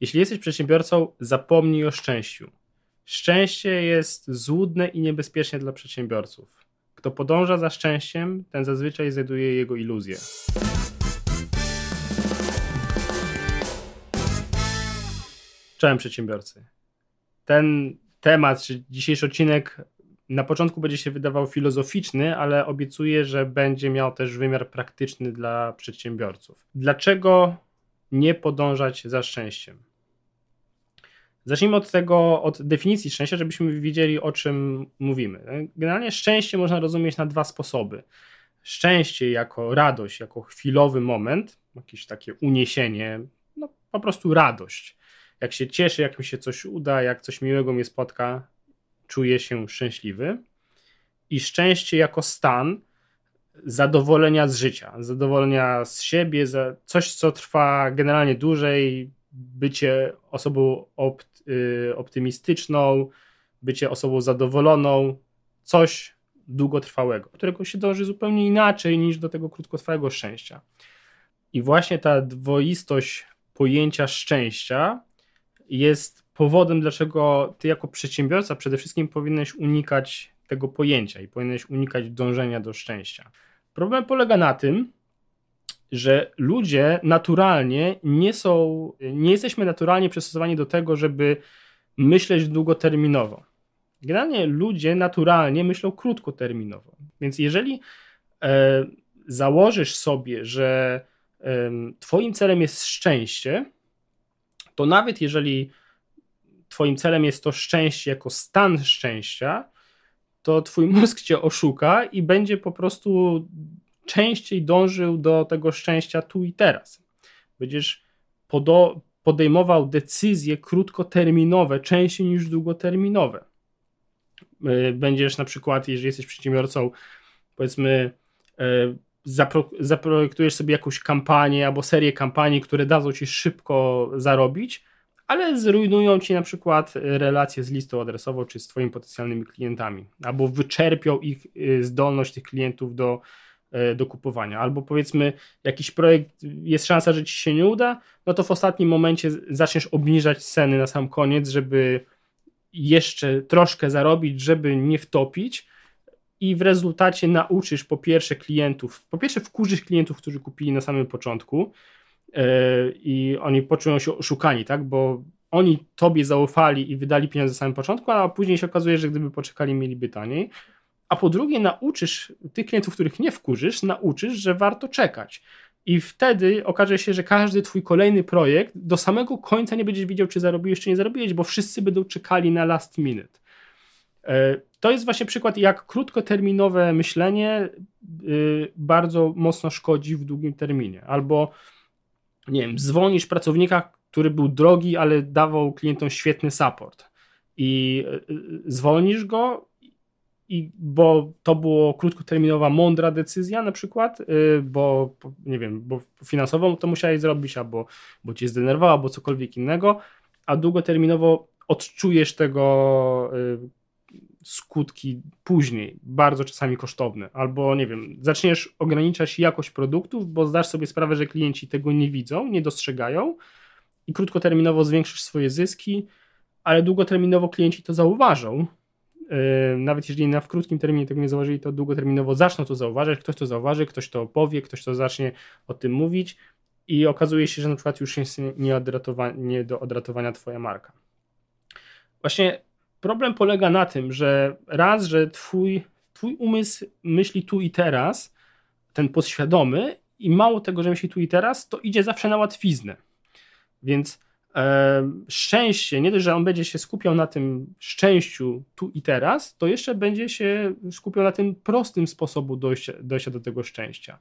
Jeśli jesteś przedsiębiorcą, zapomnij o szczęściu. Szczęście jest złudne i niebezpieczne dla przedsiębiorców. Kto podąża za szczęściem, ten zazwyczaj znajduje jego iluzję. Czołem przedsiębiorcy. Ten temat, czy dzisiejszy odcinek na początku będzie się wydawał filozoficzny, ale obiecuję, że będzie miał też wymiar praktyczny dla przedsiębiorców. Dlaczego nie podążać za szczęściem? Zacznijmy od definicji szczęścia, żebyśmy wiedzieli, o czym mówimy. Generalnie szczęście można rozumieć na dwa sposoby. Szczęście jako radość, jako chwilowy moment, jakieś takie uniesienie, no po prostu radość. Jak się cieszę, jak mi się coś uda, jak coś miłego mnie spotka, czuję się szczęśliwy. I szczęście jako stan zadowolenia z życia, zadowolenia z siebie, coś, co trwa generalnie dłużej, bycie osobą optymistyczną, bycie osobą zadowoloną, coś długotrwałego, którego się dąży zupełnie inaczej niż do tego krótkotrwałego szczęścia. I właśnie ta dwoistość pojęcia szczęścia jest powodem, dlaczego ty jako przedsiębiorca przede wszystkim powinieneś unikać tego pojęcia i powinieneś unikać dążenia do szczęścia. Problem polega na tym, że ludzie naturalnie nie jesteśmy naturalnie przystosowani do tego, żeby myśleć długoterminowo. Generalnie ludzie naturalnie myślą krótkoterminowo. Więc jeżeli założysz sobie, że twoim celem jest szczęście, to nawet jeżeli twoim celem jest to szczęście jako stan szczęścia, to twój mózg cię oszuka i będzie po prostu częściej dążył do tego szczęścia tu i teraz. Będziesz podejmował decyzje krótkoterminowe częściej niż długoterminowe. Będziesz na przykład, jeżeli jesteś przedsiębiorcą, powiedzmy zaprojektujesz sobie jakąś kampanię albo serię kampanii, które dadzą ci szybko zarobić, ale zrujnują ci na przykład relacje z listą adresową czy z twoimi potencjalnymi klientami, albo wyczerpią ich zdolność tych klientów do kupowania, albo powiedzmy jakiś projekt, jest szansa, że ci się nie uda, no to w ostatnim momencie zaczniesz obniżać ceny na sam koniec, żeby jeszcze troszkę zarobić, żeby nie wtopić, i w rezultacie nauczysz po pierwsze wkurzysz klientów, którzy kupili na samym początku i oni poczują się oszukani, tak, bo oni tobie zaufali i wydali pieniądze na samym początku, a później się okazuje, że gdyby poczekali, mieliby taniej. A po drugie, nauczysz tych klientów, których nie wkurzysz, że warto czekać. I wtedy okaże się, że każdy twój kolejny projekt do samego końca nie będziesz wiedział, czy zarobiłeś, czy nie zarobiłeś, bo wszyscy będą czekali na last minute. To jest właśnie przykład, jak krótkoterminowe myślenie bardzo mocno szkodzi w długim terminie. Albo, nie wiem, zwolnisz pracownika, który był drogi, ale dawał klientom świetny support. I zwolnisz go, bo to była krótkoterminowa, mądra decyzja na przykład, bo nie wiem, bo finansowo to musiałeś zrobić, albo bo cię zdenerwowało, albo cokolwiek innego, a długoterminowo odczujesz tego skutki później, bardzo czasami kosztowne, albo nie wiem, zaczniesz ograniczać jakość produktów, bo zdasz sobie sprawę, że klienci tego nie widzą, nie dostrzegają i krótkoterminowo zwiększysz swoje zyski, ale długoterminowo klienci to zauważą. Nawet jeżeli w krótkim terminie tego nie zauważyli, to długoterminowo zaczną to zauważać, ktoś to zauważy, ktoś to opowie, ktoś to zacznie o tym mówić i okazuje się, że na przykład już jest nie do odratowania twoja marka. Właśnie problem polega na tym, że twój umysł myśli tu i teraz, ten podświadomy, i mało tego, że myśli tu i teraz, to idzie zawsze na łatwiznę. Więc szczęście, nie dość, że on będzie się skupiał na tym szczęściu tu i teraz, to jeszcze będzie się skupiał na tym prostym sposobu dojścia do tego szczęścia.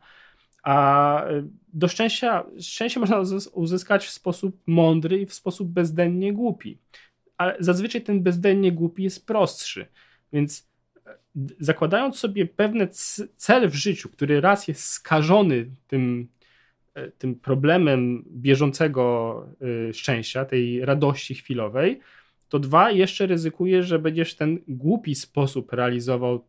A do szczęście można uzyskać w sposób mądry i w sposób bezdennie głupi. Ale zazwyczaj ten bezdennie głupi jest prostszy. Więc zakładając sobie pewien cel w życiu, który raz jest skażony tym problemem bieżącego szczęścia, tej radości chwilowej, to dwa, jeszcze ryzykuje, że będziesz ten głupi sposób realizował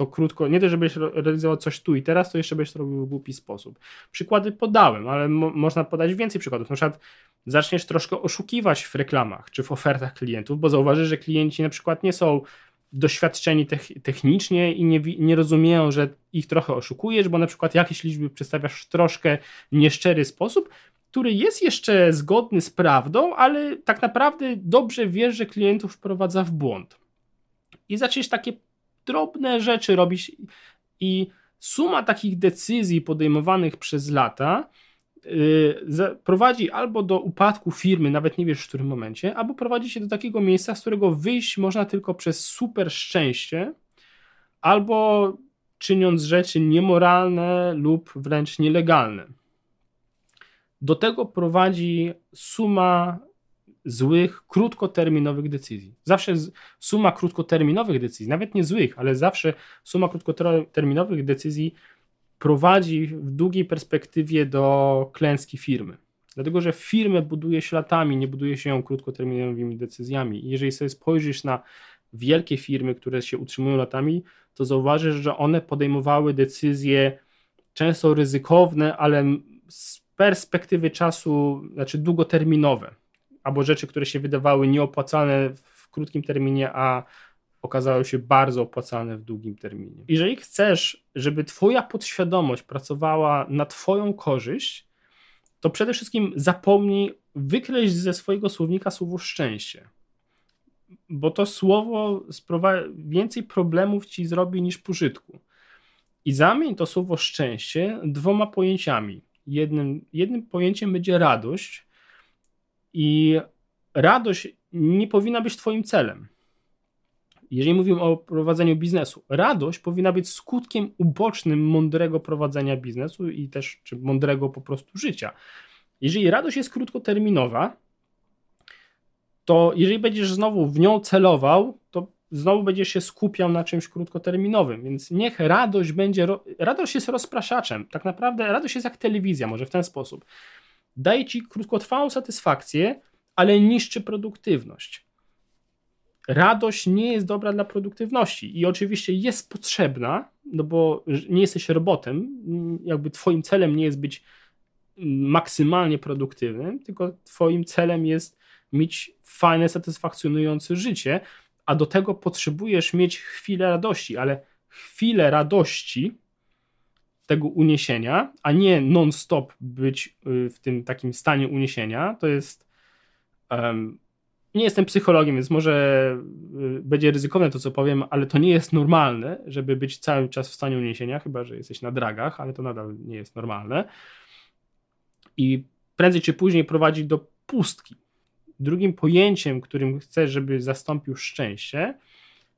to krótko, nie dość, że będziesz realizował coś tu i teraz, to jeszcze będziesz to robił w głupi sposób. Przykłady podałem, ale można podać więcej przykładów. Na przykład zaczniesz troszkę oszukiwać w reklamach czy w ofertach klientów, bo zauważysz, że klienci na przykład nie są doświadczeni technicznie i nie rozumieją, że ich trochę oszukujesz, bo na przykład jakieś liczby przedstawiasz w troszkę nieszczery sposób, który jest jeszcze zgodny z prawdą, ale tak naprawdę dobrze wiesz, że klientów wprowadza w błąd. I zaczniesz takie drobne rzeczy robić i suma takich decyzji podejmowanych przez lata prowadzi albo do upadku firmy, nawet nie wiesz w którym momencie, albo prowadzi się do takiego miejsca, z którego wyjść można tylko przez super szczęście, albo czyniąc rzeczy niemoralne lub wręcz nielegalne. Do tego prowadzi suma złych, krótkoterminowych decyzji. Zawsze suma krótkoterminowych decyzji, nawet nie złych, ale zawsze suma krótkoterminowych decyzji prowadzi w długiej perspektywie do klęski firmy. Dlatego, że firmę buduje się latami, nie buduje się ją krótkoterminowymi decyzjami. I jeżeli sobie spojrzysz na wielkie firmy, które się utrzymują latami, to zauważysz, że one podejmowały decyzje często ryzykowne, ale z perspektywy czasu, znaczy długoterminowe, albo rzeczy, które się wydawały nieopłacalne w krótkim terminie, a okazały się bardzo opłacalne w długim terminie. Jeżeli chcesz, żeby twoja podświadomość pracowała na twoją korzyść, to przede wszystkim zapomnij wykreślić ze swojego słownika słowo szczęście, bo to słowo więcej problemów ci zrobi niż pożytku. I zamień to słowo szczęście dwoma pojęciami. Jednym pojęciem będzie radość i radość nie powinna być twoim celem. Jeżeli mówimy o prowadzeniu biznesu, radość powinna być skutkiem ubocznym mądrego prowadzenia biznesu i też czy mądrego po prostu życia. Jeżeli radość jest krótkoterminowa, to jeżeli będziesz znowu w nią celował, to znowu będziesz się skupiał na czymś krótkoterminowym, więc niech radość będzie... Radość jest rozpraszaczem, tak naprawdę radość jest jak telewizja, może w ten sposób. Daje ci krótkotrwałą satysfakcję, ale niszczy produktywność. Radość nie jest dobra dla produktywności i oczywiście jest potrzebna, no bo nie jesteś robotem, jakby twoim celem nie jest być maksymalnie produktywnym, tylko twoim celem jest mieć fajne, satysfakcjonujące życie, a do tego potrzebujesz mieć chwilę radości, ale chwilę radości tego uniesienia, a nie non-stop być w tym takim stanie uniesienia, to jest... Nie jestem psychologiem, więc może będzie ryzykowne to, co powiem, ale to nie jest normalne, żeby być cały czas w stanie uniesienia, chyba że jesteś na dragach, ale to nadal nie jest normalne. I prędzej czy później prowadzi do pustki. Drugim pojęciem, którym chcę, żeby zastąpił szczęście,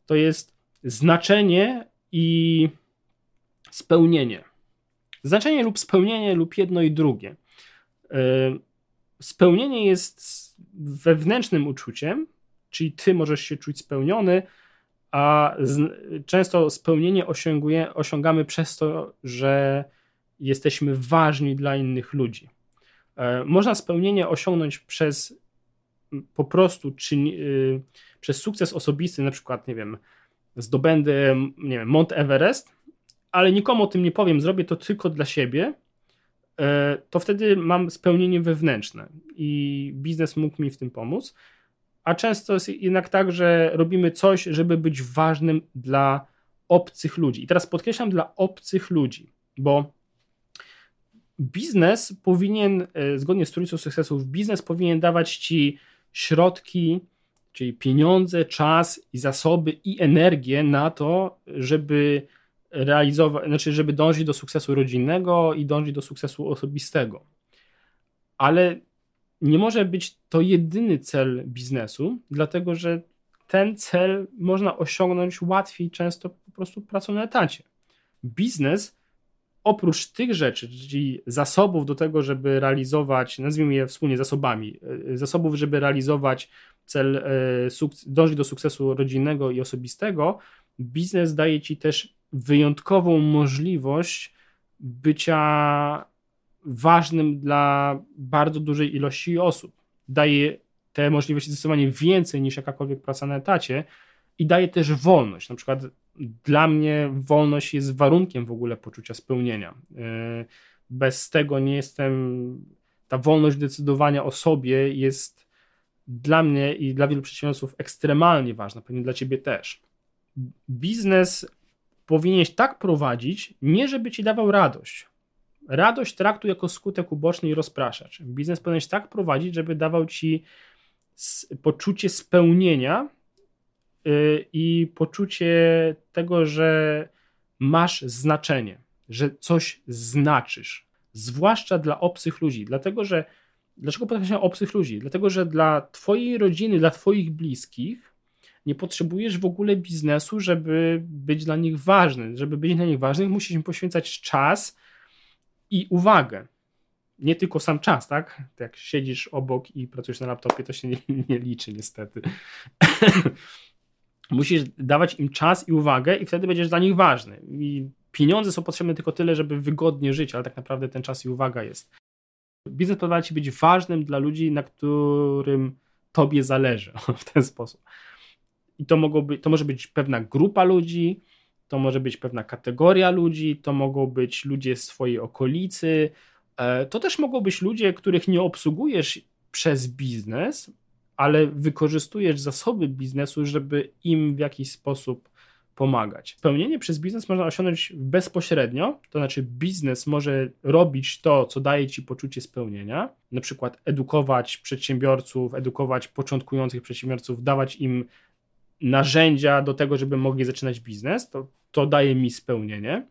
to jest znaczenie i spełnienie. Znaczenie lub spełnienie lub jedno i drugie. Spełnienie jest wewnętrznym uczuciem, czyli ty możesz się czuć spełniony, a często spełnienie osiągamy przez to, że jesteśmy ważni dla innych ludzi. Można spełnienie osiągnąć przez po prostu przez sukces osobisty, na przykład, nie wiem, zdobędę, nie wiem, Mount Everest, ale nikomu o tym nie powiem, zrobię to tylko dla siebie, to wtedy mam spełnienie wewnętrzne i biznes mógł mi w tym pomóc, a często jest jednak tak, że robimy coś, żeby być ważnym dla obcych ludzi. I teraz podkreślam dla obcych ludzi, bo biznes powinien, zgodnie z trójcą sukcesów, biznes powinien dawać ci środki, czyli pieniądze, czas i zasoby i energię na to, żeby realizować, znaczy, żeby dążyć do sukcesu rodzinnego i dążyć do sukcesu osobistego. Ale nie może być to jedyny cel biznesu, dlatego że ten cel można osiągnąć łatwiej, często po prostu pracą na etacie. Biznes oprócz tych rzeczy, czyli zasobów do tego, żeby realizować, nazwijmy je wspólnie zasobami, zasobów, żeby realizować cel, dążyć do sukcesu rodzinnego i osobistego, biznes daje ci też wyjątkową możliwość bycia ważnym dla bardzo dużej ilości osób. Daje te możliwości zdecydowanie więcej niż jakakolwiek praca na etacie, i daje też wolność. Na przykład dla mnie wolność jest warunkiem w ogóle poczucia spełnienia. Bez tego nie jestem... Ta wolność decydowania o sobie jest dla mnie i dla wielu przedsiębiorców ekstremalnie ważna, pewnie dla ciebie też. Biznes powinieneś tak prowadzić, nie żeby ci dawał radość. Radość traktuj jako skutek uboczny i rozpraszacz. Biznes powinieneś tak prowadzić, żeby dawał ci poczucie spełnienia i poczucie tego, że masz znaczenie, że coś znaczysz. Zwłaszcza dla obcych ludzi. Dlaczego podkreślam obcych ludzi? Dlatego, że dla twojej rodziny, dla twoich bliskich nie potrzebujesz w ogóle biznesu, żeby być dla nich ważny. Żeby być dla nich ważnym, musisz im poświęcać czas i uwagę. Nie tylko sam czas, tak? Jak siedzisz obok i pracujesz na laptopie, to się nie liczy niestety. Musisz dawać im czas i uwagę i wtedy będziesz dla nich ważny. I pieniądze są potrzebne tylko tyle, żeby wygodnie żyć, ale tak naprawdę ten czas i uwaga jest. Biznes pozwala ci być ważnym dla ludzi, na którym tobie zależy w ten sposób. I to może być pewna grupa ludzi, to może być pewna kategoria ludzi, to mogą być ludzie z twojej okolicy, to też mogą być ludzie, których nie obsługujesz przez biznes, ale wykorzystujesz zasoby biznesu, żeby im w jakiś sposób pomagać. Spełnienie przez biznes można osiągnąć bezpośrednio, to znaczy biznes może robić to, co daje ci poczucie spełnienia, na przykład edukować przedsiębiorców, edukować początkujących przedsiębiorców, dawać im narzędzia do tego, żeby mogli zaczynać biznes, to daje mi spełnienie,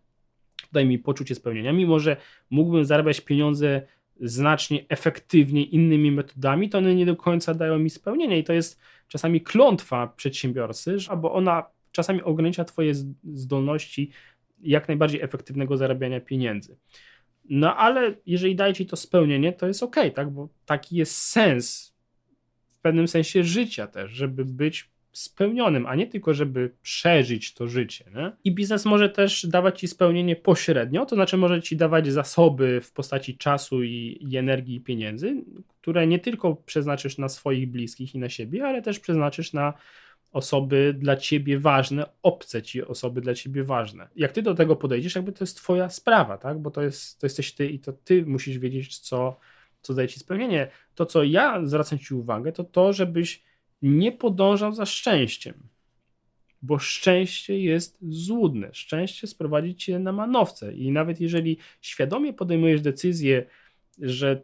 daje mi poczucie spełnienia, mimo że mógłbym zarabiać pieniądze znacznie efektywniej innymi metodami, to one nie do końca dają mi spełnienie i to jest czasami klątwa przedsiębiorcy, bo ona czasami ogranicza twoje zdolności jak najbardziej efektywnego zarabiania pieniędzy. No ale jeżeli daje ci to spełnienie, to jest okej, tak? Bo taki jest sens w pewnym sensie życia też, żeby być spełnionym, a nie tylko, żeby przeżyć to życie. Nie? I biznes może też dawać ci spełnienie pośrednio, to znaczy może ci dawać zasoby w postaci czasu i energii i pieniędzy, które nie tylko przeznaczysz na swoich bliskich i na siebie, ale też przeznaczysz na osoby dla ciebie ważne, obce ci osoby dla ciebie ważne. Jak ty do tego podejdziesz, jakby to jest twoja sprawa, tak? Bo to jesteś ty i to ty musisz wiedzieć, co daje ci spełnienie. To, co ja zwracam ci uwagę, to żebyś nie podążał za szczęściem, bo szczęście jest złudne. Szczęście sprowadzi cię na manowce i nawet jeżeli świadomie podejmujesz decyzję, że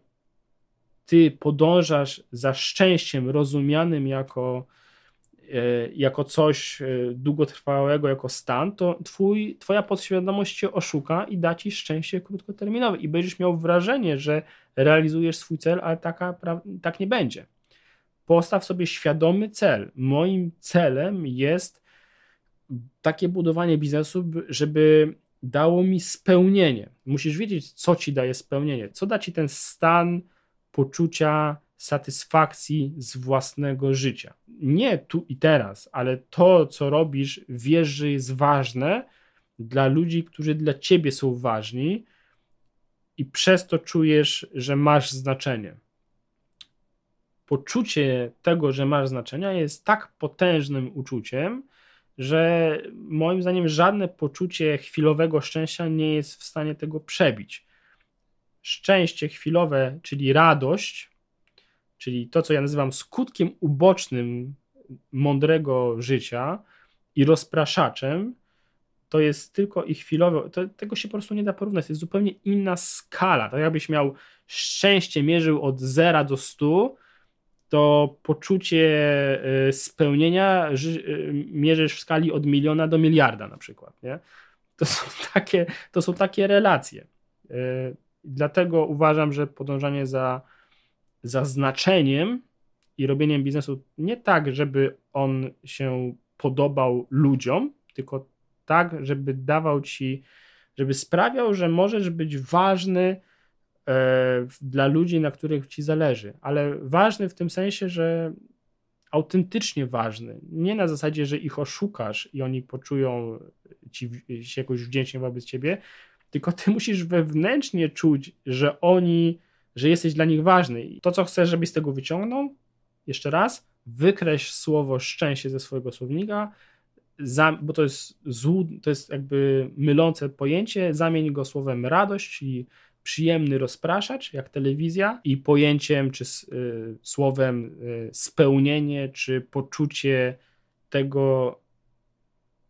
ty podążasz za szczęściem rozumianym jako coś długotrwałego, jako stan, to twoja podświadomość cię oszuka i da ci szczęście krótkoterminowe i będziesz miał wrażenie, że realizujesz swój cel, ale tak nie będzie. Postaw sobie świadomy cel. Moim celem jest takie budowanie biznesu, żeby dało mi spełnienie. Musisz wiedzieć, co ci daje spełnienie, co da ci ten stan poczucia satysfakcji z własnego życia. Nie tu i teraz, ale to, co robisz, wiesz, że jest ważne dla ludzi, którzy dla ciebie są ważni i przez to czujesz, że masz znaczenie. Poczucie tego, że masz znaczenia, jest tak potężnym uczuciem, że moim zdaniem żadne poczucie chwilowego szczęścia nie jest w stanie tego przebić. Szczęście chwilowe, czyli radość, czyli to, co ja nazywam skutkiem ubocznym mądrego życia i rozpraszaczem, to jest tylko i chwilowe, tego się po prostu nie da porównać, to jest zupełnie inna skala. Tak jakbyś miał szczęście mierzył od 0 do 100, to poczucie spełnienia mierzysz w skali od miliona do miliarda na przykład. Nie? To są takie relacje. Dlatego uważam, że podążanie za znaczeniem i robieniem biznesu nie tak, żeby on się podobał ludziom, tylko tak, żeby dawał ci, żeby sprawiał, że możesz być ważny dla ludzi, na których ci zależy, ale ważny w tym sensie, że autentycznie ważny, nie na zasadzie, że ich oszukasz i oni poczują się jakoś wdzięcznie wobec ciebie, tylko ty musisz wewnętrznie czuć, że jesteś dla nich ważny. I to, co chcesz, żebyś z tego wyciągnął, jeszcze raz, wykreś słowo szczęście ze swojego słownika, bo to jest jakby mylące pojęcie, zamień go słowem radość, czyli przyjemny rozpraszacz, jak telewizja, i pojęciem czy słowem spełnienie, czy poczucie tego,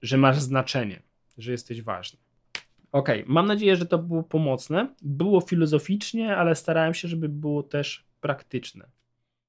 że masz znaczenie, że jesteś ważny. Okej, mam nadzieję, że to było pomocne. Było filozoficznie, ale starałem się, żeby było też praktyczne.